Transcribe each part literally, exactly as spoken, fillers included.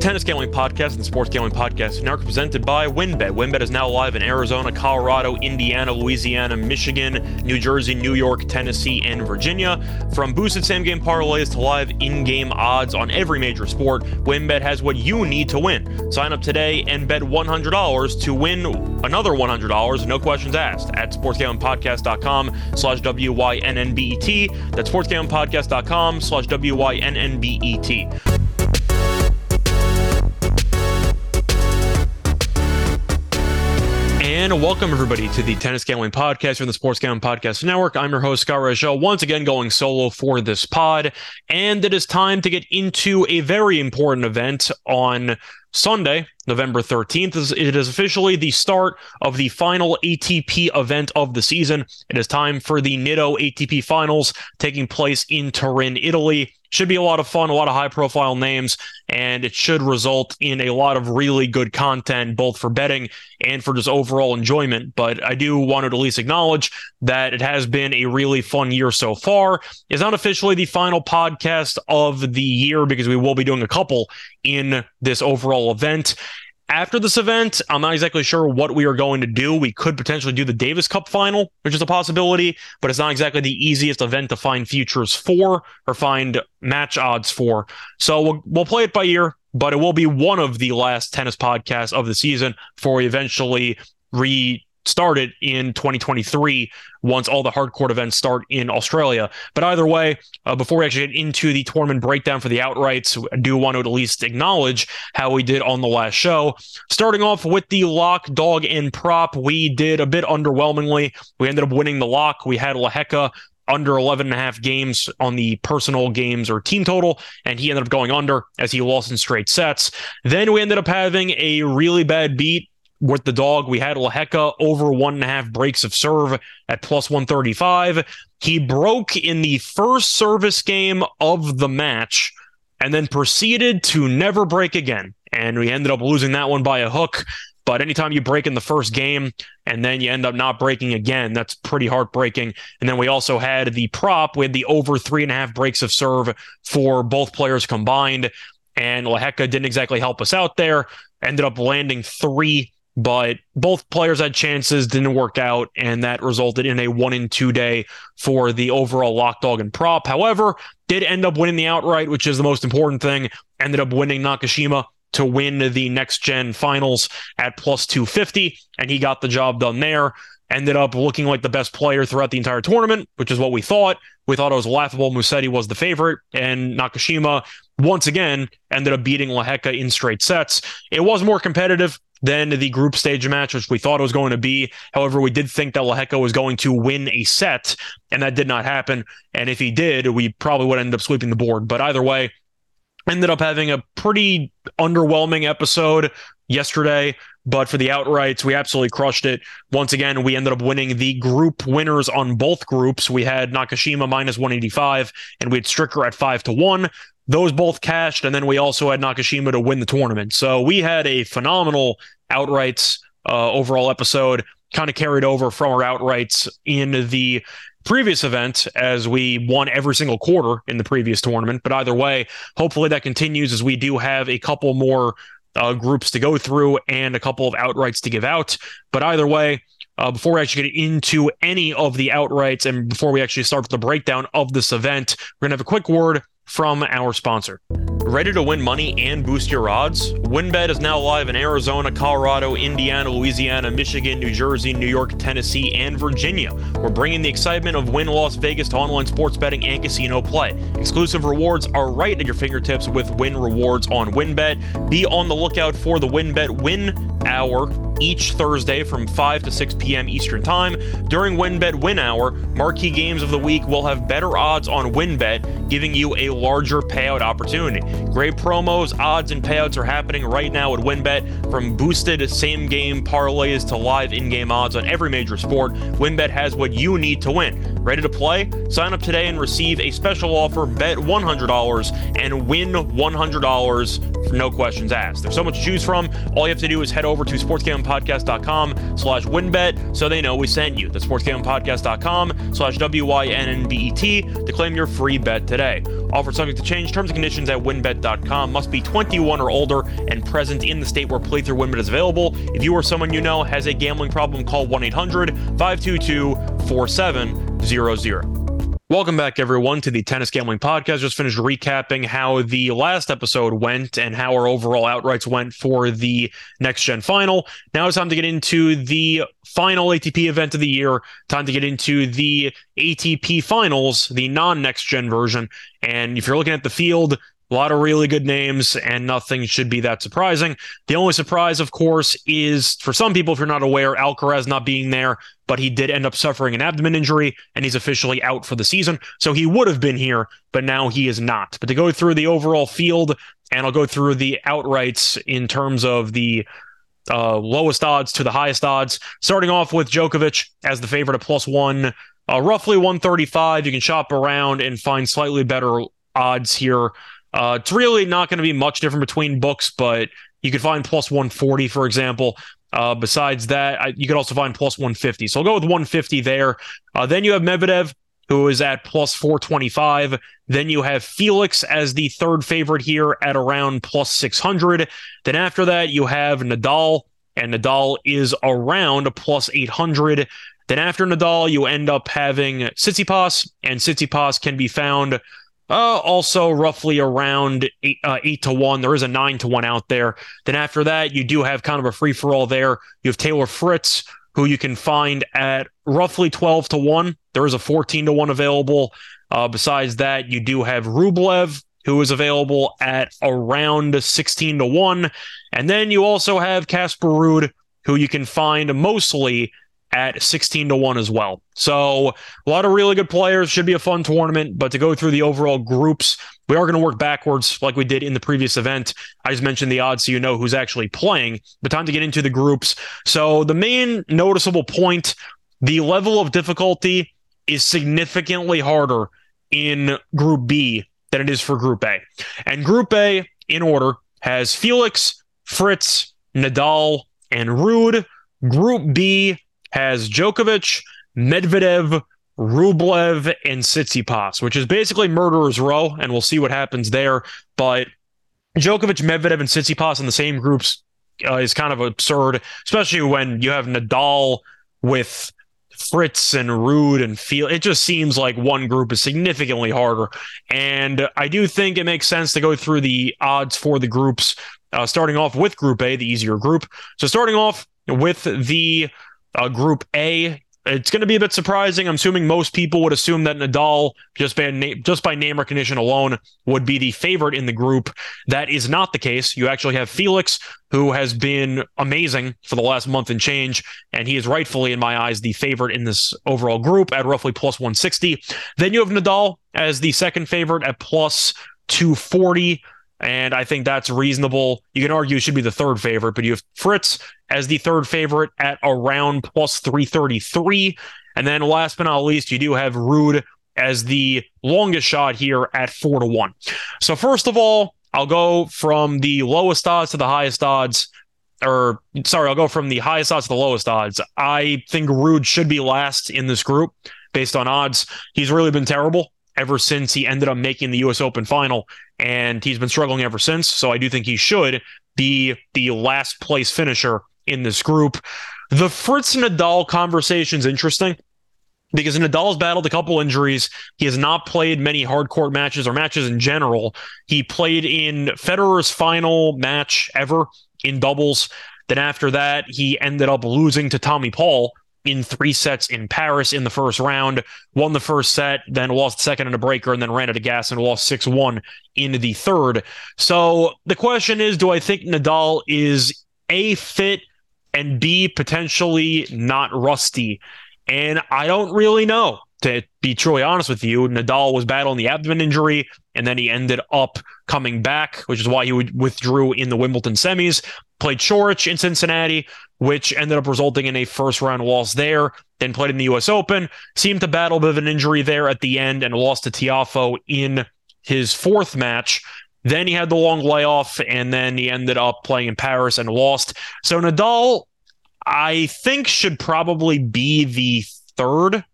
Tennis Gambling Podcast and Sports Gambling Podcast are presented by WynnBET. WynnBET is now live in Arizona, Colorado, Indiana, Louisiana, Michigan, New Jersey, New York, Tennessee, and Virginia. From boosted same-game parlays to live in-game odds on every major sport, WynnBET has what you need to win. Sign up today and bet one hundred dollars to win another one hundred dollars, no questions asked, at sportsgamblingpodcast.com slash W-Y-N-N-B-E-T. That's sportsgamblingpodcast.com slash W-Y-N-N-B-E-T. And welcome, everybody, to the Tennis Gambling Podcast from the Sports Gambling Podcast Network. I'm your host, Scott Reichel, once again going solo for this pod. And it is time to get into a very important event on Sunday, November thirteenth. It is officially the start of the final A T P event of the season. It is time for the Nitto A T P Finals taking place in Turin, Italy. Should be a lot of fun, a lot of high-profile names, and it should result in a lot of really good content, both for betting and for just overall enjoyment. But I do want to at least acknowledge that it has been a really fun year so far. It's not officially the final podcast of the year because we will be doing a couple in this overall event. After this event, I'm not exactly sure what we are going to do. We could potentially do the Davis Cup final, which is a possibility, but it's not exactly the easiest event to find futures for or find match odds for. So we'll, we'll play it by ear, but it will be one of the last tennis podcasts of the season before we eventually re... started in twenty twenty-three once all the hardcourt events start in Australia. But either way, uh, before we actually get into the tournament breakdown for the outrights, I do want to at least acknowledge how we did on the last show. Starting off with the lock, dog, and prop, we did a bit underwhelmingly. We ended up winning the lock. We had Lehečka under eleven and a half games on the personal games or team total, and he ended up going under as he lost in straight sets. Then we ended up having a really bad beat with the dog. We had Lehečka over one and a half breaks of serve at plus one thirty-five. He broke in the first service game of the match and then proceeded to never break again. And we ended up losing that one by a hook. But anytime you break in the first game and then you end up not breaking again, that's pretty heartbreaking. And then we also had the prop with the over three and a half breaks of serve for both players combined. And Lehečka didn't exactly help us out there. Ended up landing three, but both players had chances, didn't work out, and that resulted in a one in two day for the overall lock, dog, and prop. However, did end up winning the outright, which is the most important thing. Ended up winning Nakashima to win the Next Gen Finals at plus two fifty, and he got the job done there. Ended up looking like the best player throughout the entire tournament, which is what we thought. We thought it was laughable. Musetti was the favorite, and Nakashima, once again, ended up beating Lehečka in straight sets. It was more competitive than the group stage match, which we thought it was going to be. However, we did think that Lehečka was going to win a set, and that did not happen. And if he did, we probably would end up sweeping the board. But either way, ended up having a pretty underwhelming episode yesterday. But for the outrights, we absolutely crushed it. Once again, we ended up winning the group winners on both groups. We had Nakashima minus one eighty-five, and we had Stricker at five to one. Those both cashed, and then we also had Nakashima to win the tournament. So we had a phenomenal outrights uh, overall episode, kind of carried over from our outrights in the previous event as we won every single quarter in the previous tournament. But either way, hopefully that continues as we do have a couple more uh, groups to go through and a couple of outrights to give out. But either way, Uh, before we actually get into any of the outrights and before we actually start with the breakdown of this event, we're going to have a quick word from our sponsor. Ready to win money and boost your odds? WynnBET is now live in Arizona, Colorado, Indiana, Louisiana, Michigan, New Jersey, New York, Tennessee, and Virginia. We're bringing the excitement of Wynn Las Vegas to online sports betting and casino play. Exclusive rewards are right at your fingertips with Wynn Rewards on WynnBET. Be on the lookout for the WynnBET Wynn Hour each Thursday from five to six p.m. Eastern Time. During WynnBET Win Hour, marquee games of the week will have better odds on WynnBET, giving you a larger payout opportunity. Great promos, odds, and payouts are happening right now at WynnBET. From boosted same-game parlays to live in-game odds on every major sport, WynnBET has what you need to win. Ready to play? Sign up today and receive a special offer. Bet one hundred dollars and win one hundred dollars for no questions asked. There's so much to choose from. All you have to do is head over to sportsgamblingpodcast.com slash WynnBET so they know we sent you. That's sportsgamblingpodcast.com slash W-Y-N-N-B-E-T to claim your free bet today. Offer subject to change. Terms and conditions at WynnBET dot com. Must be twenty-one or older and present in the state where playthrough WynnBET is available. If you or someone you know has a gambling problem, call one eight hundred five two two four seven zero zero. Welcome back, everyone, to the Tennis Gambling Podcast. Just finished recapping how the last episode went and how our overall outrights went for the Next Gen Final. Now it's time to get into the final A T P event of the year. Time to get into the A T P Finals, the non-Next Gen version. And if you're looking at the field, a lot of really good names, and nothing should be that surprising. The only surprise, of course, is, for some people, if you're not aware, Alcaraz not being there. But he did end up suffering an abdomen injury, and he's officially out for the season. So he would have been here, but now he is not. But to go through the overall field, and I'll go through the outrights in terms of the uh, lowest odds to the highest odds. Starting off with Djokovic as the favorite at plus one, uh, roughly one thirty-five. You can shop around and find slightly better odds here. Uh, it's really not going to be much different between books, but you could find plus one forty, for example. Uh, besides that, I, you could also find plus one fifty. So I'll go with one fifty there. Uh, then you have Medvedev, who is at plus four twenty-five. Then you have Felix as the third favorite here at around plus six hundred. Then after that, you have Nadal, and Nadal is around a plus eight hundred. Then after Nadal, you end up having Tsitsipas, and Tsitsipas can be found Uh, also roughly around eight, uh, eight to one. There is a nine to one out there. Then after that, you do have kind of a free for all there. You have Taylor Fritz, who you can find at roughly twelve to one. There is a fourteen to one available. Uh, besides that, you do have Rublev, who is available at around sixteen to one. And then you also have Casper Ruud, who you can find mostly at sixteen to one as well. So a lot of really good players. Should be a fun tournament. But to go through the overall groups, we are going to work backwards like we did in the previous event. I just mentioned the odds so you know who's actually playing. But time to get into the groups. So the main noticeable point, the level of difficulty is significantly harder in Group B than it is for Group A. And Group A, in order, has Felix, Fritz, Nadal, and Ruud. Group B has Djokovic, Medvedev, Rublev, and Tsitsipas, which is basically murderer's row, and we'll see what happens there. But Djokovic, Medvedev, and Tsitsipas in the same groups uh, is kind of absurd, especially when you have Nadal with Fritz and Ruud and Felix. It just seems like one group is significantly harder. And I do think it makes sense to go through the odds for the groups, uh, starting off with Group A, the easier group. So starting off with the Uh, group A, it's going to be a bit surprising. I'm assuming most people would assume that Nadal, just by, na- just by name recognition alone, would be the favorite in the group. That is not the case. You actually have Felix, who has been amazing for the last month and change, and he is rightfully, in my eyes, the favorite in this overall group at roughly plus one sixty. Then you have Nadal as the second favorite at plus two forty. And I think that's reasonable. You can argue it should be the third favorite, but you have Fritz as the third favorite at around plus three thirty-three. And then last but not least, you do have Ruud as the longest shot here at four to one. So first of all, I'll go from the lowest odds to the highest odds, or sorry, I'll go from the highest odds to the lowest odds. I think Ruud should be last in this group based on odds. He's really been terrible ever since he ended up making the U S Open final, and he's been struggling ever since. So I do think he should be the last place finisher in this group. The Fritz Nadal conversation is interesting because Nadal's battled a couple injuries. He has not played many hard court matches or matches in general. He played in Federer's final match ever in doubles. Then after that, he ended up losing to Tommy Paul in three sets in Paris in the first round, won the first set, then lost the second in a breaker, and then ran out of gas and lost six one in the third. So the question is, do I think Nadal is A, fit, and B, potentially not rusty? And I don't really know, to be truly honest with you. Nadal was battling the abdomen injury. and then he ended up coming back, which is why he withdrew in the Wimbledon semis, played Coric in Cincinnati, which ended up resulting in a first-round loss there, then played in the U S Open, seemed to battle a bit of an injury there at the end, and lost to Tiafoe in his fourth match. Then he had the long layoff, and then he ended up playing in Paris and lost. So Nadal, I think, should probably be the third,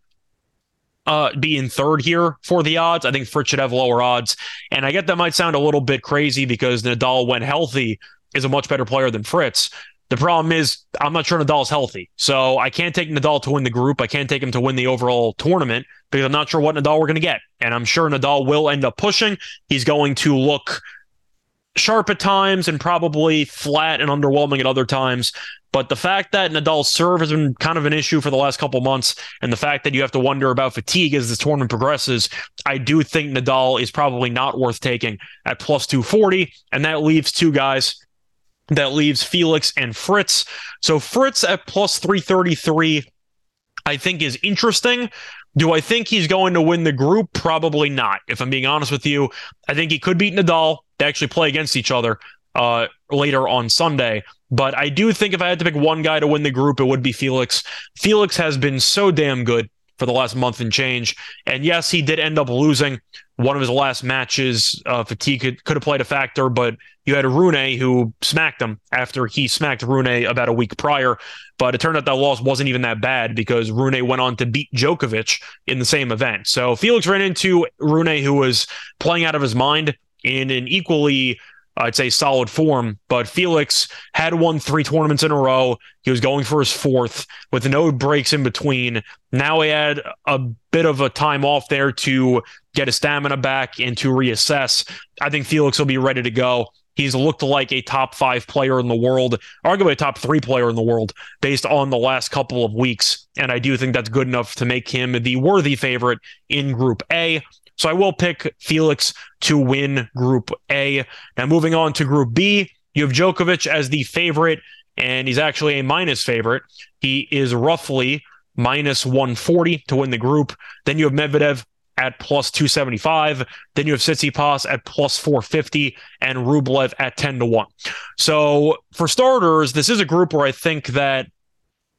uh, be in third here for the odds. I think Fritz should have lower odds. And I get that might sound a little bit crazy because Nadal, when healthy, is a much better player than Fritz. The problem is I'm not sure Nadal's healthy. So I can't take Nadal to win the group. I can't take him to win the overall tournament because I'm not sure what Nadal we're going to get. And I'm sure Nadal will end up pushing. He's going to look sharp at times and probably flat and underwhelming at other times. But the fact that Nadal's serve has been kind of an issue for the last couple months, and the fact that you have to wonder about fatigue as this tournament progresses, I do think Nadal is probably not worth taking at plus two forty. And that leaves two guys. That leaves Felix and Fritz. So Fritz at plus three thirty-three, I think, is interesting. Do I think he's going to win the group? Probably not, if I'm being honest with you. I think he could beat Nadal. They actually play against each other uh, later on Sunday. But I do think if I had to pick one guy to win the group, it would be Felix. Felix has been so damn good for the last month and change. And yes, he did end up losing one of his last matches. Uh, fatigue could, could have played a factor, but you had Rune who smacked him after he smacked Rune about a week prior. But it turned out that loss wasn't even that bad because Rune went on to beat Djokovic in the same event. So Felix ran into Rune, who was playing out of his mind in an equally, I'd say, solid form. But Felix had won three tournaments in a row. He was going for his fourth with no breaks in between. Now he had a bit of a time off there to get his stamina back and to reassess. I think Felix will be ready to go. He's looked like a top five player in the world, arguably a top three player in the world, based on the last couple of weeks. And I do think that's good enough to make him the worthy favorite in Group A. So I will pick Felix to win Group A. Now moving on to Group B, you have Djokovic as the favorite, and he's actually a minus favorite. He is roughly minus one forty to win the group. Then you have Medvedev at plus two seventy-five. Then you have Tsitsipas at plus four fifty and Rublev at ten to one. So for starters, this is a group where I think that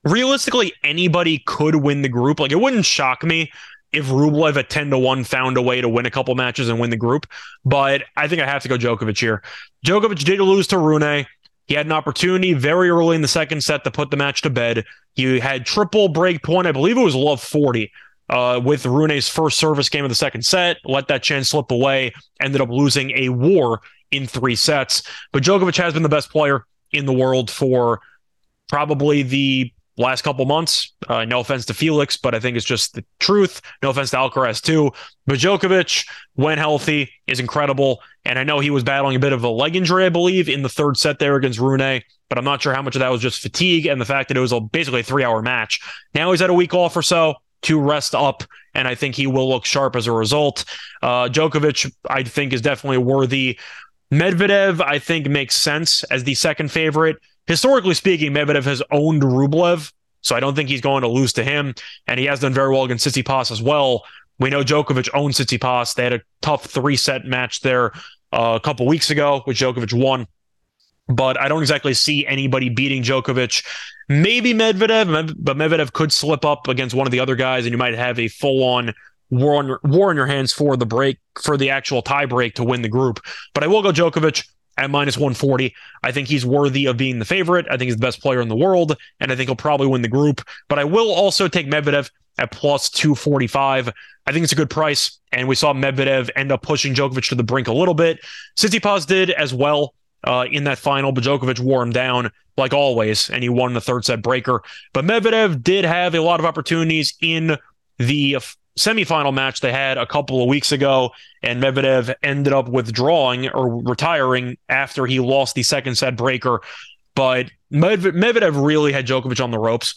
realistically anybody could win the group. Like, it wouldn't shock me if Rublev at ten to one found a way to win a couple matches and win the group. But I think I have to go Djokovic here. Djokovic did lose to Rune. He had an opportunity very early in the second set to put the match to bed. He had triple break point. I believe it was love forty uh, with Rune's first service game of the second set. Let that chance slip away. Ended up losing a war in three sets. But Djokovic has been the best player in the world for probably the last couple months. Uh, no offense to Felix, but I think it's just the truth. No offense to Alcaraz too. But Djokovic, when healthy, is incredible. And I know he was battling a bit of a leg injury, I believe, in the third set there against Rune. But I'm not sure how much of that was just fatigue and the fact that it was a, basically a three-hour match. Now he's had a week off or so to rest up, and I think he will look sharp as a result. Uh, Djokovic, I think, is definitely worthy. Medvedev, I think, makes sense as the second favorite. Historically speaking, Medvedev has owned Rublev, so I don't think he's going to lose to him. And he has done very well against Tsitsipas as well. We know Djokovic owns Tsitsipas. They had a tough three-set match there uh, a couple weeks ago, which Djokovic won. But I don't exactly see anybody beating Djokovic. Maybe Medvedev, but Medvedev could slip up against one of the other guys, and you might have a full-on war on your, war on your hands for the break, for the actual tie break to win the group. But I will go Djokovic at minus one forty. I think he's worthy of being the favorite. I think he's the best player in the world, and I think he'll probably win the group. But I will also take Medvedev at plus two forty-five. I think it's a good price, and we saw Medvedev end up pushing Djokovic to the brink a little bit. Tsitsipas did as well uh, in that final, but Djokovic wore him down like always, and he won the third set breaker. But Medvedev did have a lot of opportunities in the semifinal match they had a couple of weeks ago, and Medvedev ended up withdrawing or retiring after he lost the second set breaker. But Medvedev really had Djokovic on the ropes,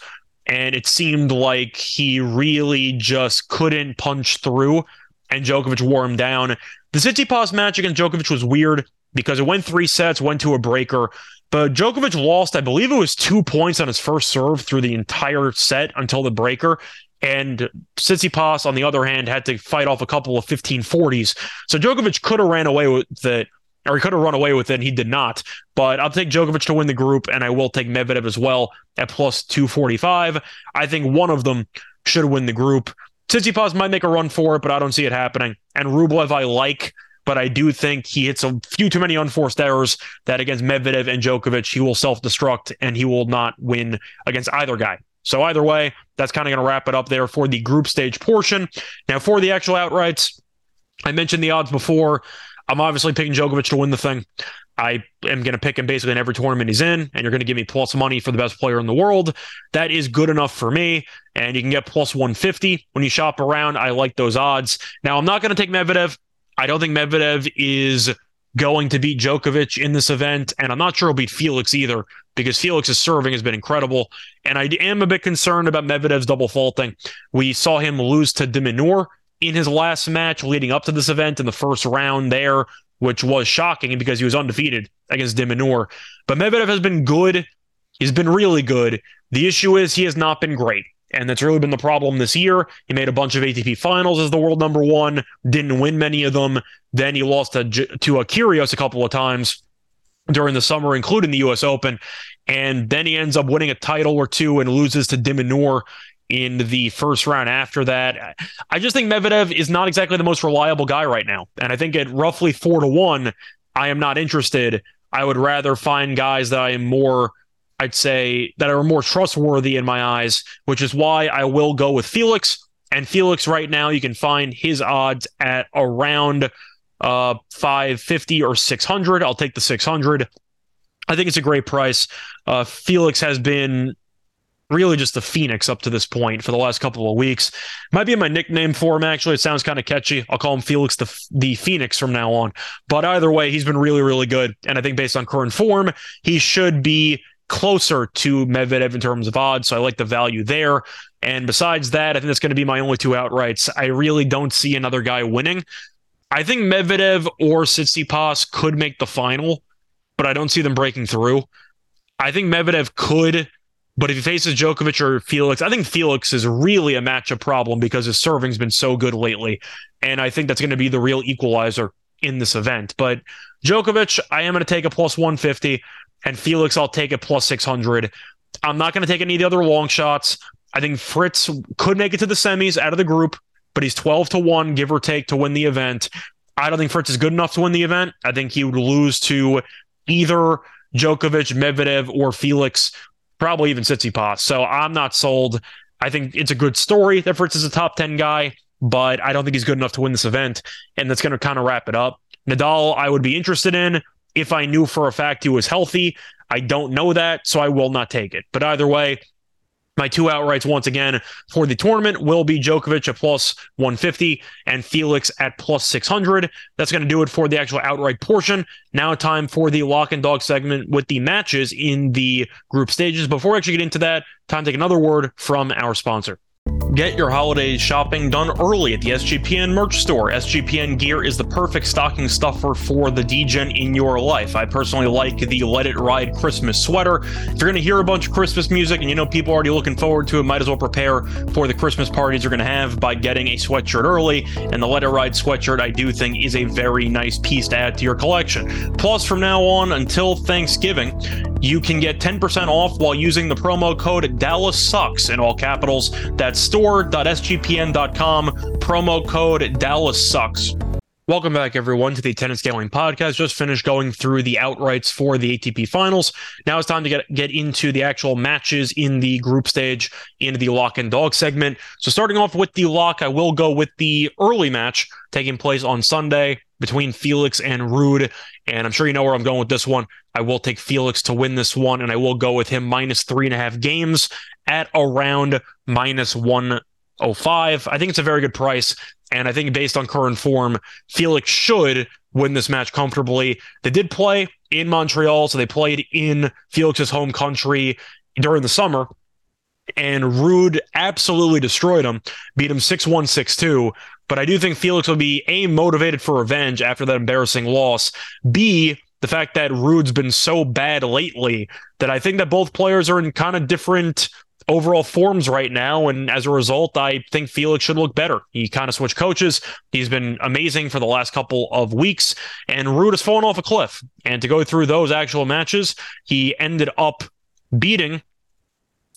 and it seemed like he really just couldn't punch through, and Djokovic wore him down. The Tsitsipas match against Djokovic was weird because it went three sets, went to a breaker, but Djokovic lost, I believe it was two points on his first serve through the entire set until the breaker. And Tsitsipas, on the other hand, had to fight off a couple of fifteen forties. So Djokovic could have ran away with it, or he could have run away with it, and he did not. But I'll take Djokovic to win the group, and I will take Medvedev as well at plus two forty-five. I think one of them should win the group. Tsitsipas might make a run for it, but I don't see it happening. And Rublev I like, but I do think he hits a few too many unforced errors that against Medvedev and Djokovic, he will self-destruct, and he will not win against either guy. So either way, that's kind of going to wrap it up there for the group stage portion. Now for the actual outrights, I mentioned the odds before. I'm obviously picking Djokovic to win the thing. I am going to pick him basically in every tournament he's in, and you're going to give me plus money for the best player in the world. That is good enough for me, and you can get plus one fifty. When you shop around, I like those odds. Now, I'm not going to take Medvedev. I don't think Medvedev is going to beat Djokovic in this event, and I'm not sure he'll beat Felix either, because Felix's serving has been incredible, and I am a bit concerned about Medvedev's double faulting. We saw him lose to Dimitrov in his last match leading up to this event in the first round there, which was shocking because he was undefeated against Dimitrov. But Medvedev has been good. He's been really good. The issue is he has not been great, and that's really been the problem this year. He made a bunch of A T P finals as the world number one, didn't win many of them. Then he lost to, to a Kyrgios a couple of times during the summer, including the U S Open. And then he ends up winning a title or two and loses to Dimitrov in the first round after that. I just think Medvedev is not exactly the most reliable guy right now. And I think at roughly four to one, I am not interested. I would rather find guys that I am more, I'd say, that are more trustworthy in my eyes, which is why I will go with Felix. And Felix right now, you can find his odds at around uh, five fifty or six hundred. I'll take the six hundred. I think it's a great price. Uh, Felix has been really just the Phoenix up to this point for the last couple of weeks. Might be in my nickname for him, actually. It sounds kind of catchy. I'll call him Felix the, the Phoenix from now on. But either way, he's been really, really good. And I think based on current form, he should be closer to Medvedev in terms of odds. So I like the value there. And besides that, I think that's going to be my only two outrights. I really don't see another guy winning. I think Medvedev or Tsitsipas could make the final, but I don't see them breaking through. I think Medvedev could, but if he faces Djokovic or Felix, I think Felix is really a matchup problem because his serving's been so good lately. And I think that's going to be the real equalizer in this event. But Djokovic, I am going to take a plus one fifty, and Felix, I'll take a plus six hundred. I'm not going to take any of the other long shots. I think Fritz could make it to the semis out of the group, but he's twelve to one, give or take, to win the event. I don't think Fritz is good enough to win the event. I think he would lose to either Djokovic, Medvedev, or Felix, probably even Tsitsipas. So I'm not sold. I think it's a good story that Fritz is a top ten guy, but I don't think he's good enough to win this event. And that's going to kind of wrap it up. Nadal, I would be interested in if I knew for a fact he was healthy. I don't know that, so I will not take it. But either way, my two outrights once again for the tournament will be Djokovic at plus one fifty and Felix at plus six hundred. That's going to do it for the actual outright portion. Now time for the lock and dog segment with the matches in the group stages. Before I actually get into that, time to take another word from our sponsor. Get your holiday shopping done early at the S G P N merch store. S G P N gear is the perfect stocking stuffer for the D-Gen in your life. I personally like the Let It Ride Christmas sweater. If you're going to hear a bunch of Christmas music and you know people are already looking forward to it, might as well prepare for the Christmas parties you're going to have by getting a sweatshirt early. And the Let It Ride sweatshirt, I do think, is a very nice piece to add to your collection. Plus, from now on until Thanksgiving, you can get ten percent off while using the promo code DallasSucks in all capitals. That's store dot S G P N dot com, promo code DallasSucks. Welcome back, everyone, to the Tennis Gambling Podcast. Just finished going through the outrights for the A T P Finals. Now it's time to get, get into the actual matches in the group stage, into the lock and dog segment. So starting off with the lock, I will go with the early match taking place on Sunday between Felix and Ruud. And I'm sure you know where I'm going with this one. I will take Felix to win this one, and I will go with him minus three and a half games at around minus one oh five. I think it's a very good price, and I think based on current form, Felix should win this match comfortably. They did play in Montreal, so they played in Felix's home country during the summer, and Ruud absolutely destroyed him, beat him six one, six two. But I do think Felix will be, A, motivated for revenge after that embarrassing loss, B, the fact that Ruud's been so bad lately that I think that both players are in kind of different overall forms right now. And as a result, I think Felix should look better. He kind of switched coaches. He's been amazing for the last couple of weeks, and Ruud has fallen off a cliff. And to go through those actual matches, he ended up beating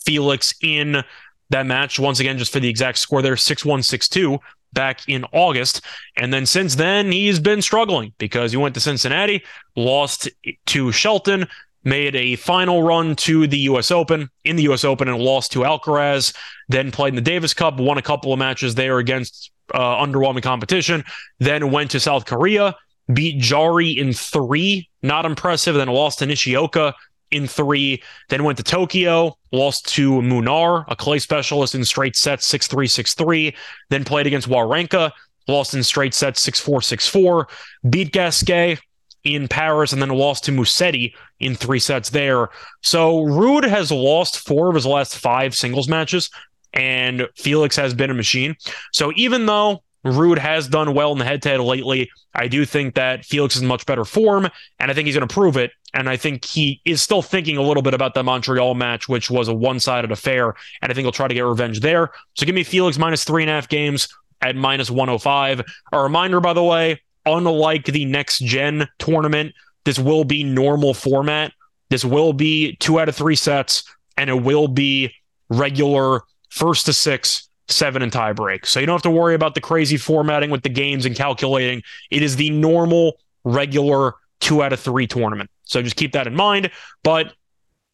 Felix in that match. Once again, just for the exact score there, six one, six two back in August. And then since then, he's been struggling because he went to Cincinnati, lost to Shelton, made a final run to the U S Open, in the U S Open, and lost to Alcaraz, then played in the Davis Cup, won a couple of matches there against uh, underwhelming competition, then went to South Korea, beat Jari in three, not impressive, then lost to Nishioka in three, then went to Tokyo, lost to Munar, a clay specialist, in straight sets, six three, six three, then played against Warrenka, lost in straight sets, six four, six four, beat Gasquet in Paris, and then lost to Musetti in three sets there. So Ruud has lost four of his last five singles matches, and Felix has been a machine. So even though Ruud has done well in the head-to-head lately, I do think that Felix is in much better form, and I think he's going to prove it. And I think he is still thinking a little bit about that Montreal match, which was a one-sided affair, and I think he'll try to get revenge there. So give me Felix minus three and a half games at minus one oh five. A reminder, by the way, unlike the Next Gen tournament, this will be normal format. This will be two out of three sets, and it will be regular first to six, seven and tie break. So you don't have to worry about the crazy formatting with the games and calculating. It is the normal, regular two out of three tournament. So just keep that in mind. But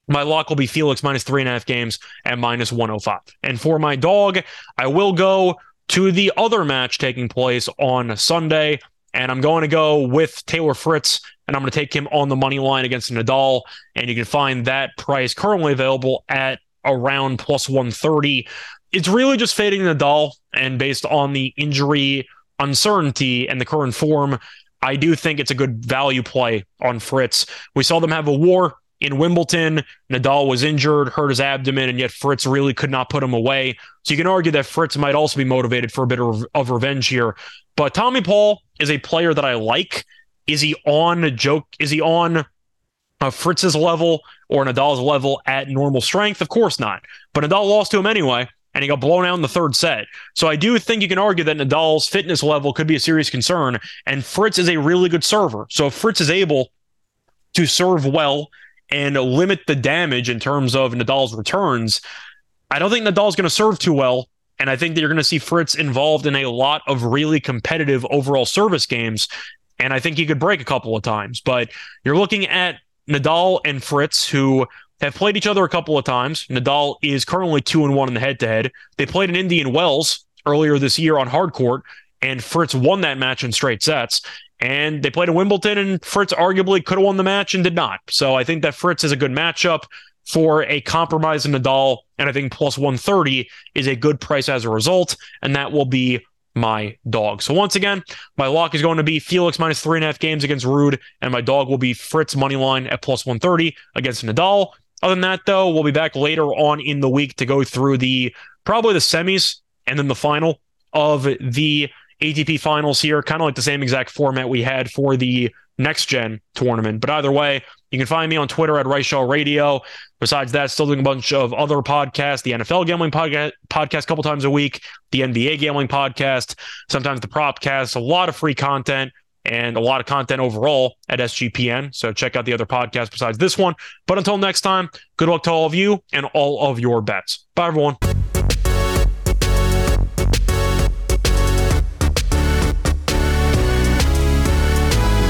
my lock will be Felix minus three and a half games at minus one oh five. And for my dog, I will go to the other match taking place on Sunday. And I'm going to go with Taylor Fritz, and I'm going to take him on the money line against Nadal. And you can find that price currently available at around plus one thirty. It's really just fading Nadal, and based on the injury uncertainty and the current form, I do think it's a good value play on Fritz. We saw them have a war in Wimbledon. Nadal was injured, hurt his abdomen, and yet Fritz really could not put him away. So you can argue that Fritz might also be motivated for a bit of revenge here. But Tommy Paul is a player that I like. Is he on a joke? Is he on uh, Fritz's level or Nadal's level at normal strength? Of course not. But Nadal lost to him anyway, and he got blown out in the third set. So I do think you can argue that Nadal's fitness level could be a serious concern, and Fritz is a really good server. So if Fritz is able to serve well and limit the damage in terms of Nadal's returns, I don't think Nadal's going to serve too well. And I think that you're going to see Fritz involved in a lot of really competitive overall service games. And I think he could break a couple of times. But you're looking at Nadal and Fritz, who have played each other a couple of times. Nadal is currently two and one in the head-to-head. They played in Indian Wells earlier this year on hard court, and Fritz won that match in straight sets. And they played in Wimbledon, and Fritz arguably could have won the match and did not. So I think that Fritz is a good matchup for a compromise in Nadal, and I think plus one thirty is a good price as a result, and that will be my dog. So once again, my lock is going to be Felix minus three and a half games against Ruud, and my dog will be Fritz money line at plus one thirty against Nadal. Other than that, though, we'll be back later on in the week to go through the probably the semis and then the final of the A T P Finals here, kind of like the same exact format we had for the Next Gen tournament. But either way, you can find me on Twitter at Reichel Radio. Besides that, still doing a bunch of other podcasts, the N F L Gambling Podca- Podcast a couple times a week, the N B A Gambling Podcast, sometimes the Propcast, a lot of free content and a lot of content overall at S G P N. So check out the other podcasts besides this one. But until next time, good luck to all of you and all of your bets. Bye, everyone.